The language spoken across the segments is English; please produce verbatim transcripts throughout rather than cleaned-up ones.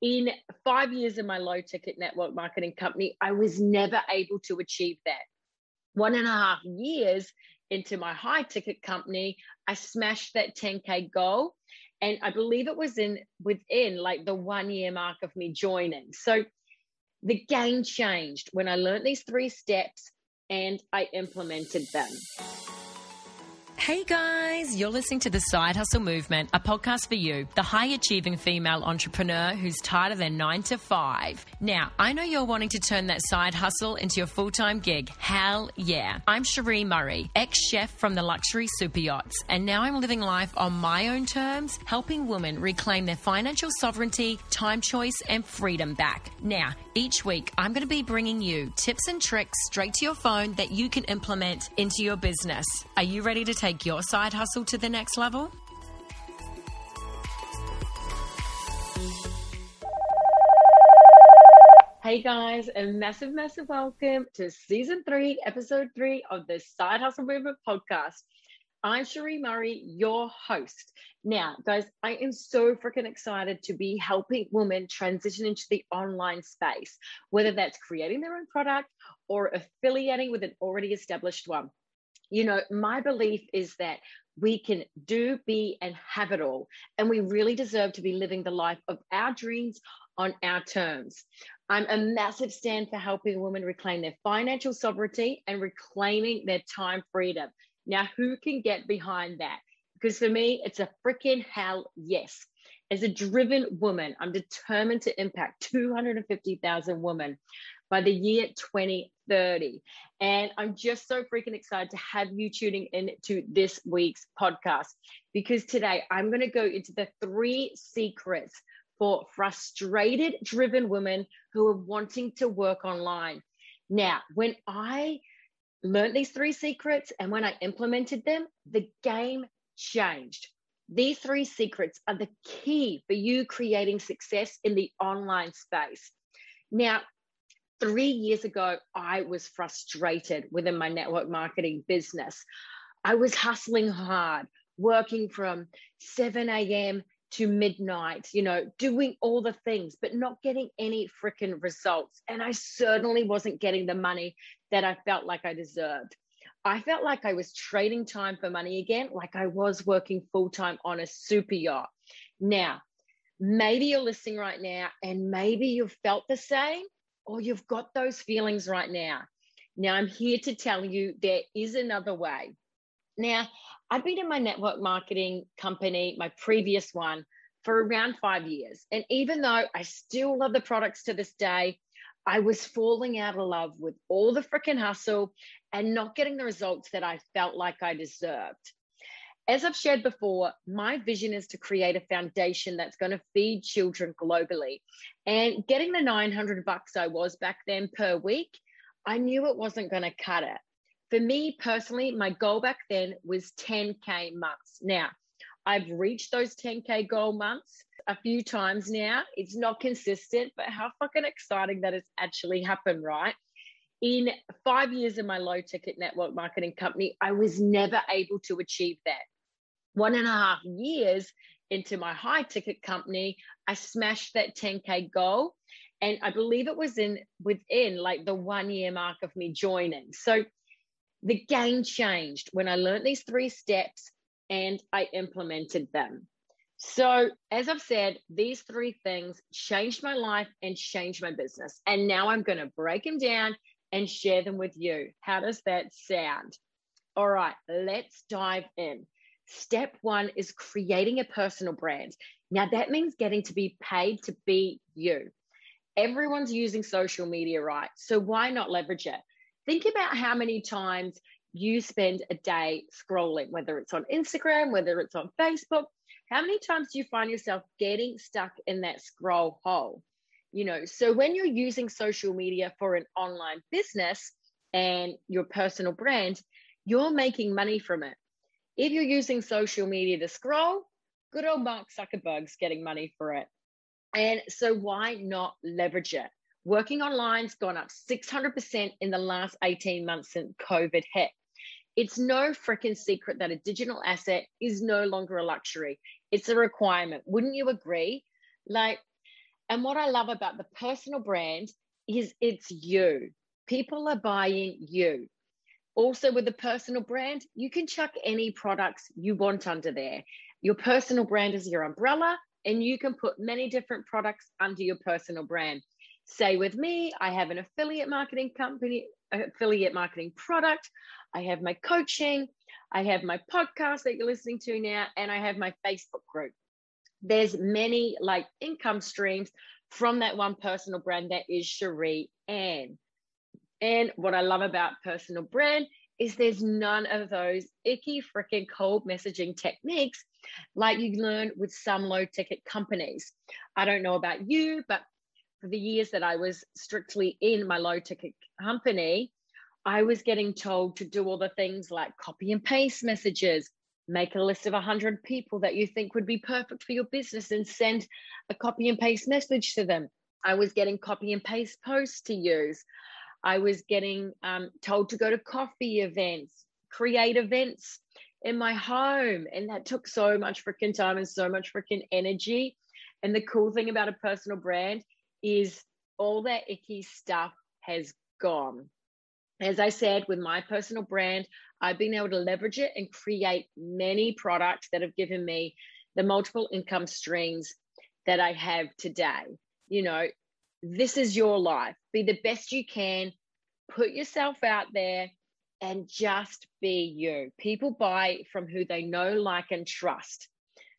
In five years of my low ticket network marketing company, I was never able to achieve that. One and a half years into my high ticket company, I smashed that ten K goal. And I believe it was in within like the one year mark of me joining. So the game changed when I learned these three steps and I implemented them. Hey guys, you're listening to The Side Hustle Movement, a podcast for you, the high-achieving female entrepreneur who's tired of their nine to five. Now, I know you're wanting to turn that side hustle into your full-time gig. Hell yeah. I'm Sheree Murray, ex-chef from the luxury super yachts, and now I'm living life on my own terms, helping women reclaim their financial sovereignty, time choice, and freedom back. Now, each week, I'm going to be bringing you tips and tricks straight to your phone that you can implement into your business. Are you ready to take your side hustle to the next level? Hey guys, a massive, massive welcome to season three, episode three of the Side Hustle Movement podcast. I'm Sheree Murray, your host. Now, guys, I am so freaking excited to be helping women transition into the online space, whether that's creating their own product or affiliating with an already established one. You know, my belief is that we can do, be, and have it all. And we really deserve to be living the life of our dreams on our terms. I'm a massive stand for helping women reclaim their financial sovereignty and reclaiming their time freedom. Now, who can get behind that? Because for me, it's a freaking hell yes. As a driven woman, I'm determined to impact two hundred fifty thousand women by the year twenty thirty. And I'm just so freaking excited to have you tuning in to this week's podcast, because today I'm going to go into the three secrets for frustrated, driven women who are wanting to work online. Now, when I learned these three secrets and when I implemented them, the game changed. These three secrets are the key for you creating success in the online space. Now, three years ago, I was frustrated within my network marketing business. I was hustling hard, working from seven a.m. to midnight, you know, doing all the things, but not getting any freaking results. And I certainly wasn't getting the money that I felt like I deserved. I felt like I was trading time for money again, like I was working full-time on a super yacht. Now, maybe you're listening right now and maybe you've felt the same or you've got those feelings right now. Now, I'm here to tell you there is another way. Now, I've been in my network marketing company, my previous one, for around five years. And even though I still love the products to this day, I was falling out of love with all the freaking hustle and not getting the results that I felt like I deserved. As I've shared before, my vision is to create a foundation that's going to feed children globally. And getting the nine hundred bucks I was back then per week, I knew it wasn't going to cut it. For me personally, my goal back then was ten K months. Now, I've reached those ten K goal months a few times now. It's not consistent, but how fucking exciting that it's actually happened, right? In five years of my low ticket network marketing company, I was never able to achieve that. One and a half years into my high ticket company, I smashed that ten K goal. And I believe it was in within like the one year mark of me joining. So the game changed when I learned these three steps and I implemented them. So as I've said, these three things changed my life and changed my business. And now I'm going to break them down and share them with you. How does that sound? All right, let's dive in. Step one is creating a personal brand. Now that means getting to be paid to be you. Everyone's using social media, right? So why not leverage it? Think about how many times you spend a day scrolling, whether it's on Instagram, whether it's on Facebook. How many times do you find yourself getting stuck in that scroll hole? You know, so when you're using social media for an online business and your personal brand, you're making money from it. If you're using social media to scroll, good old Mark Zuckerberg's getting money for it. And so why not leverage it? Working online's gone up six hundred percent in the last eighteen months since COVID hit. It's no freaking secret that a digital asset is no longer a luxury. It's a requirement. Wouldn't you agree? Like, And what I love about the personal brand is it's you. People are buying you. Also with the personal brand, you can chuck any products you want under there. Your personal brand is your umbrella, and you can put many different products under your personal brand. Say with me, I have an affiliate marketing company, affiliate marketing product. I have my coaching. I have my podcast that you're listening to now, and I have my Facebook group. There's many like income streams from that one personal brand that is Sheree Ann. And what I love about personal brand is there's none of those icky freaking cold messaging techniques like you learn with some low ticket companies. I don't know about you, but for the years that I was strictly in my low ticket company, I was getting told to do all the things like copy and paste messages, make a list of one hundred people that you think would be perfect for your business and send a copy and paste message to them. I was getting copy and paste posts to use. I was getting um, told to go to coffee events, create events in my home. And that took so much freaking time and so much freaking energy. And the cool thing about a personal brand is all that icky stuff has gone. As I said, with my personal brand, I've been able to leverage it and create many products that have given me the multiple income streams that I have today. You know, this is your life. Be the best you can, put yourself out there and just be you. People buy from who they know, like, and trust.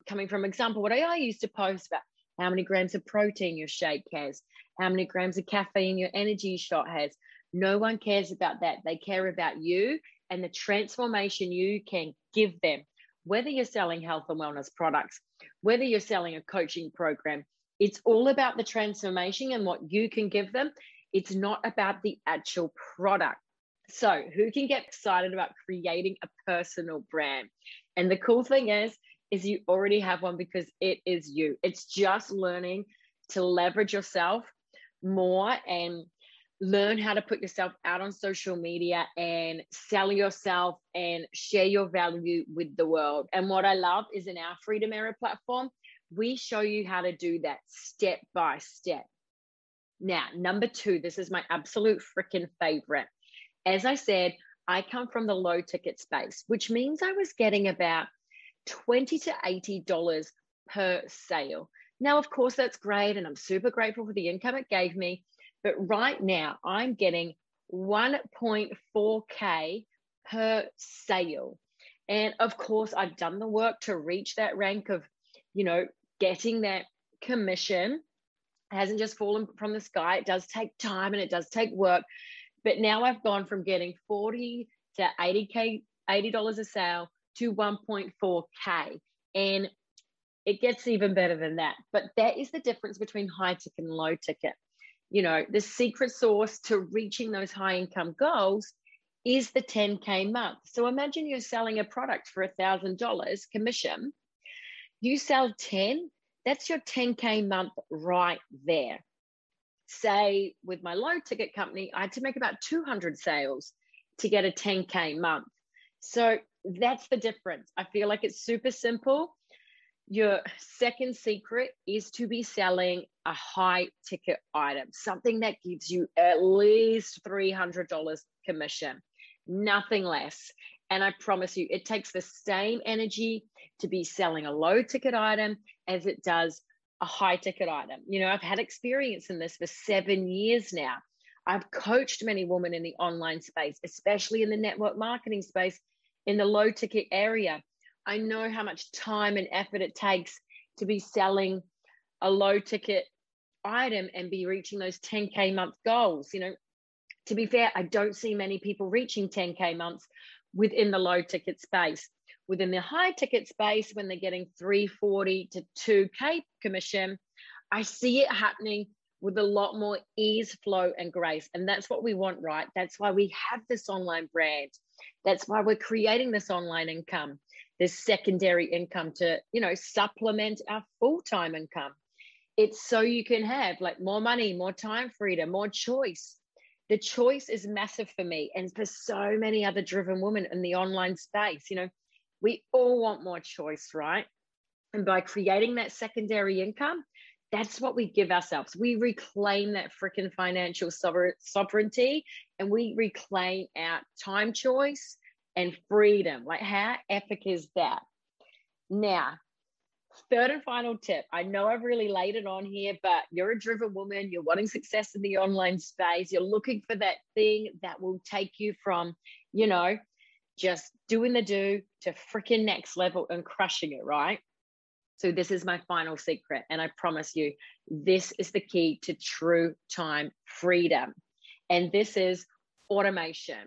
Coming from example, what I used to post about how many grams of protein your shake has, how many grams of caffeine your energy shot has. No one cares about that. They care about you and the transformation you can give them. Whether you're selling health and wellness products, whether you're selling a coaching program, it's all about the transformation and what you can give them. It's not about the actual product. So who can get excited about creating a personal brand? And the cool thing is, is you already have one because it is you. It's just learning to leverage yourself more and learn how to put yourself out on social media and sell yourself and share your value with the world. And what I love is in our Freedom Era platform, we show you how to do that step by step. Now, number two, this is my absolute freaking favorite. As I said, I come from the low ticket space, which means I was getting about twenty to eighty dollars per sale. Now, of course, that's great. And I'm super grateful for the income it gave me. But right now I'm getting one point four K per sale. And of course I've done the work to reach that rank of, you know, getting that commission. It hasn't just fallen from the sky. It does take time and it does take work. But now I've gone from getting forty to eighty K, eighty dollars a sale to one point four K. And it gets even better than that. But that is the difference between high ticket and low ticket. You know, the secret sauce to reaching those high income goals is the ten K month. So imagine you're selling a product for one thousand dollars commission. You sell ten, that's your ten K month right there. Say with my low ticket company, I had to make about two hundred sales to get a ten K month. So that's the difference. I feel like it's super simple. Your second secret is to be selling a high ticket item, something that gives you at least three hundred dollars commission, nothing less. And I promise you, it takes the same energy to be selling a low ticket item as it does a high ticket item. You know, I've had experience in this for seven years now. I've coached many women in the online space, especially in the network marketing space, in the low ticket area. I know how much time and effort it takes to be selling a low ticket item and be reaching those ten K month goals. You know, to be fair, I don't see many people reaching ten K months within the low ticket space. Within the high ticket space, when they're getting three forty to two K commission, I see it happening with a lot more ease, flow, and grace. And that's what we want, right? That's why we have this online brand. That's why we're creating this online income, this secondary income to, you know, supplement our full-time income. It's so you can have like more money, more time freedom, more choice. The choice is massive for me and for so many other driven women in the online space. You know, we all want more choice, right? And by creating that secondary income, That's what we give ourselves. We reclaim that freaking financial sovereignty, and we reclaim our time choice and freedom. Like, how epic is that? Now, third and final tip. I know I've really laid it on here, but you're a driven woman. You're wanting success in the online space. You're looking for that thing that will take you from, you know, just doing the do to freaking next level and crushing it, right? So this is my final secret. And I promise you, this is the key to true time freedom. And this is automation.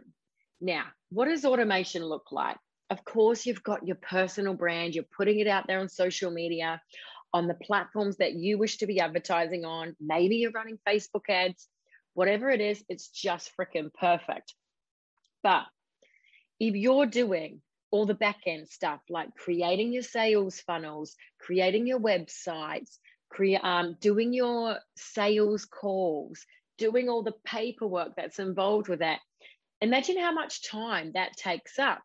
Now, what does automation look like? Of course, you've got your personal brand. You're putting it out there on social media, on the platforms that you wish to be advertising on. Maybe you're running Facebook ads. Whatever it is, it's just freaking perfect. But if you're doing all the back-end stuff, like creating your sales funnels, creating your websites, cre- um, doing your sales calls, doing all the paperwork that's involved with that, imagine how much time that takes up.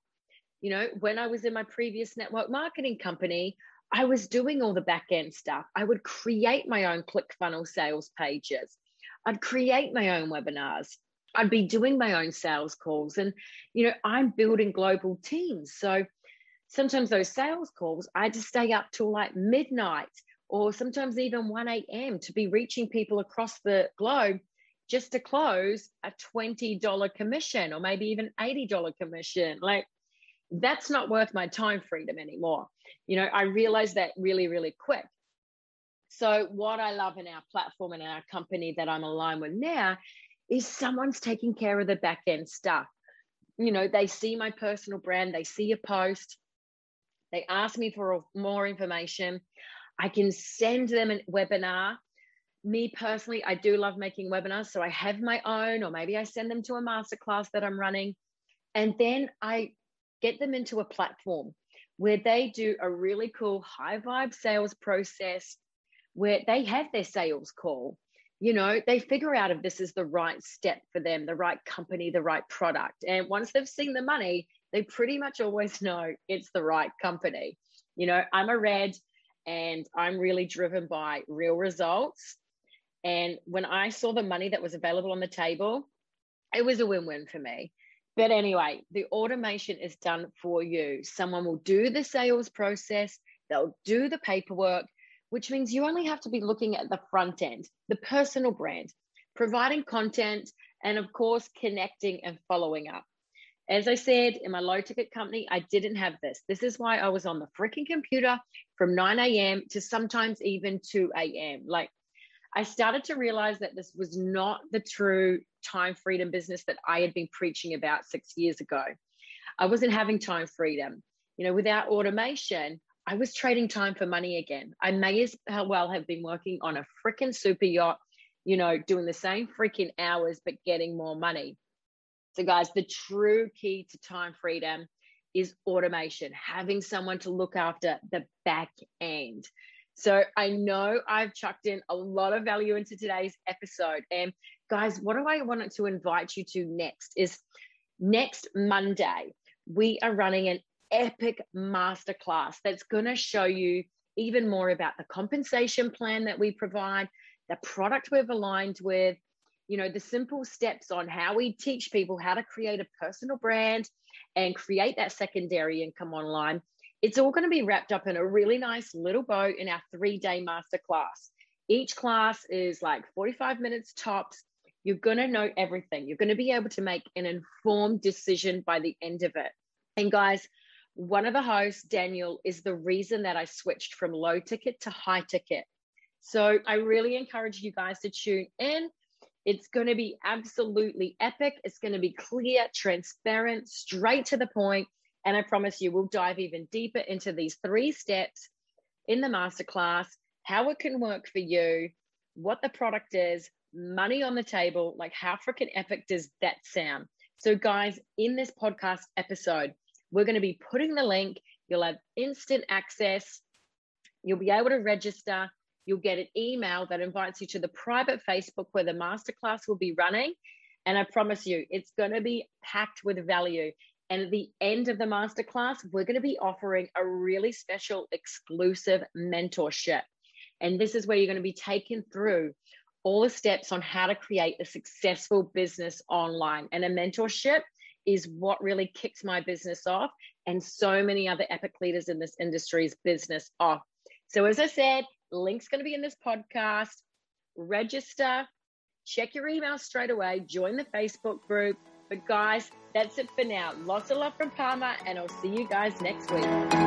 You know, when I was in my previous network marketing company, I was doing all the back-end stuff. I would create my own ClickFunnels sales pages. I'd create my own webinars. I'd be doing my own sales calls. And, you know, I'm building global teams. So sometimes those sales calls, I had to stay up till like midnight or sometimes even one a.m. to be reaching people across the globe just to close a twenty dollars commission or maybe even eighty dollars commission. Like, that's not worth my time freedom anymore. You know, I realized that really, really quick. So what I love in our platform and our company that I'm aligned with now is someone's taking care of the back end stuff. You know, they see my personal brand, they see a post, they ask me for more information. I can send them a webinar. Me personally, I do love making webinars. So I have my own, or maybe I send them to a masterclass that I'm running. And then I get them into a platform where they do a really cool high vibe sales process where they have their sales call. You know, they figure out if this is the right step for them, the right company, the right product. And once they've seen the money, they pretty much always know it's the right company. You know, I'm a red and I'm really driven by real results. And when I saw the money that was available on the table, it was a win-win for me. But anyway, the automation is done for you. Someone will do the sales process. They'll do the paperwork, which means you only have to be looking at the front end, the personal brand, providing content, and of course, connecting and following up. As I said, in my low ticket company, I didn't have this. This is why I was on the freaking computer from nine a.m. to sometimes even two a.m. Like, I started to realize that this was not the true time freedom business that I had been preaching about six years ago. I wasn't having time freedom. You know, without automation, I was trading time for money again. I may as well have been working on a freaking super yacht, you know, doing the same freaking hours, but getting more money. So guys, the true key to time freedom is automation, having someone to look after the back end. So I know I've chucked in a lot of value into today's episode. And guys, what do I want to invite you to next is next Monday, we are running an epic masterclass that's going to show you even more about the compensation plan that we provide, the product we've aligned with, you know, the simple steps on how we teach people how to create a personal brand and create that secondary income online. It's all going to be wrapped up in a really nice little bow in our three-day masterclass. Each class is like forty-five minutes tops. You're going to know everything. You're going to be able to make an informed decision by the end of it. And guys, one of the hosts, Daniel, is the reason that I switched from low ticket to high ticket. So I really encourage you guys to tune in. It's going to be absolutely epic. It's going to be clear, transparent, straight to the point. And I promise you, we'll dive even deeper into these three steps in the masterclass, how it can work for you, what the product is, money on the table. Like, how freaking epic does that sound? So guys, in this podcast episode, we're going to be putting the link. You'll have instant access. You'll be able to register. You'll get an email that invites you to the private Facebook where the masterclass will be running. And I promise you, it's going to be packed with value. And at the end of the masterclass, we're going to be offering a really special exclusive mentorship. And this is where you're going to be taken through all the steps on how to create a successful business online. And a mentorship is what really kicked my business off and so many other epic leaders in this industry's business off. So as I said, link's going to be in this podcast. Register, check your email straight away, join the Facebook group. But guys, that's it for now. Lots of love from Palmer, and I'll see you guys next week.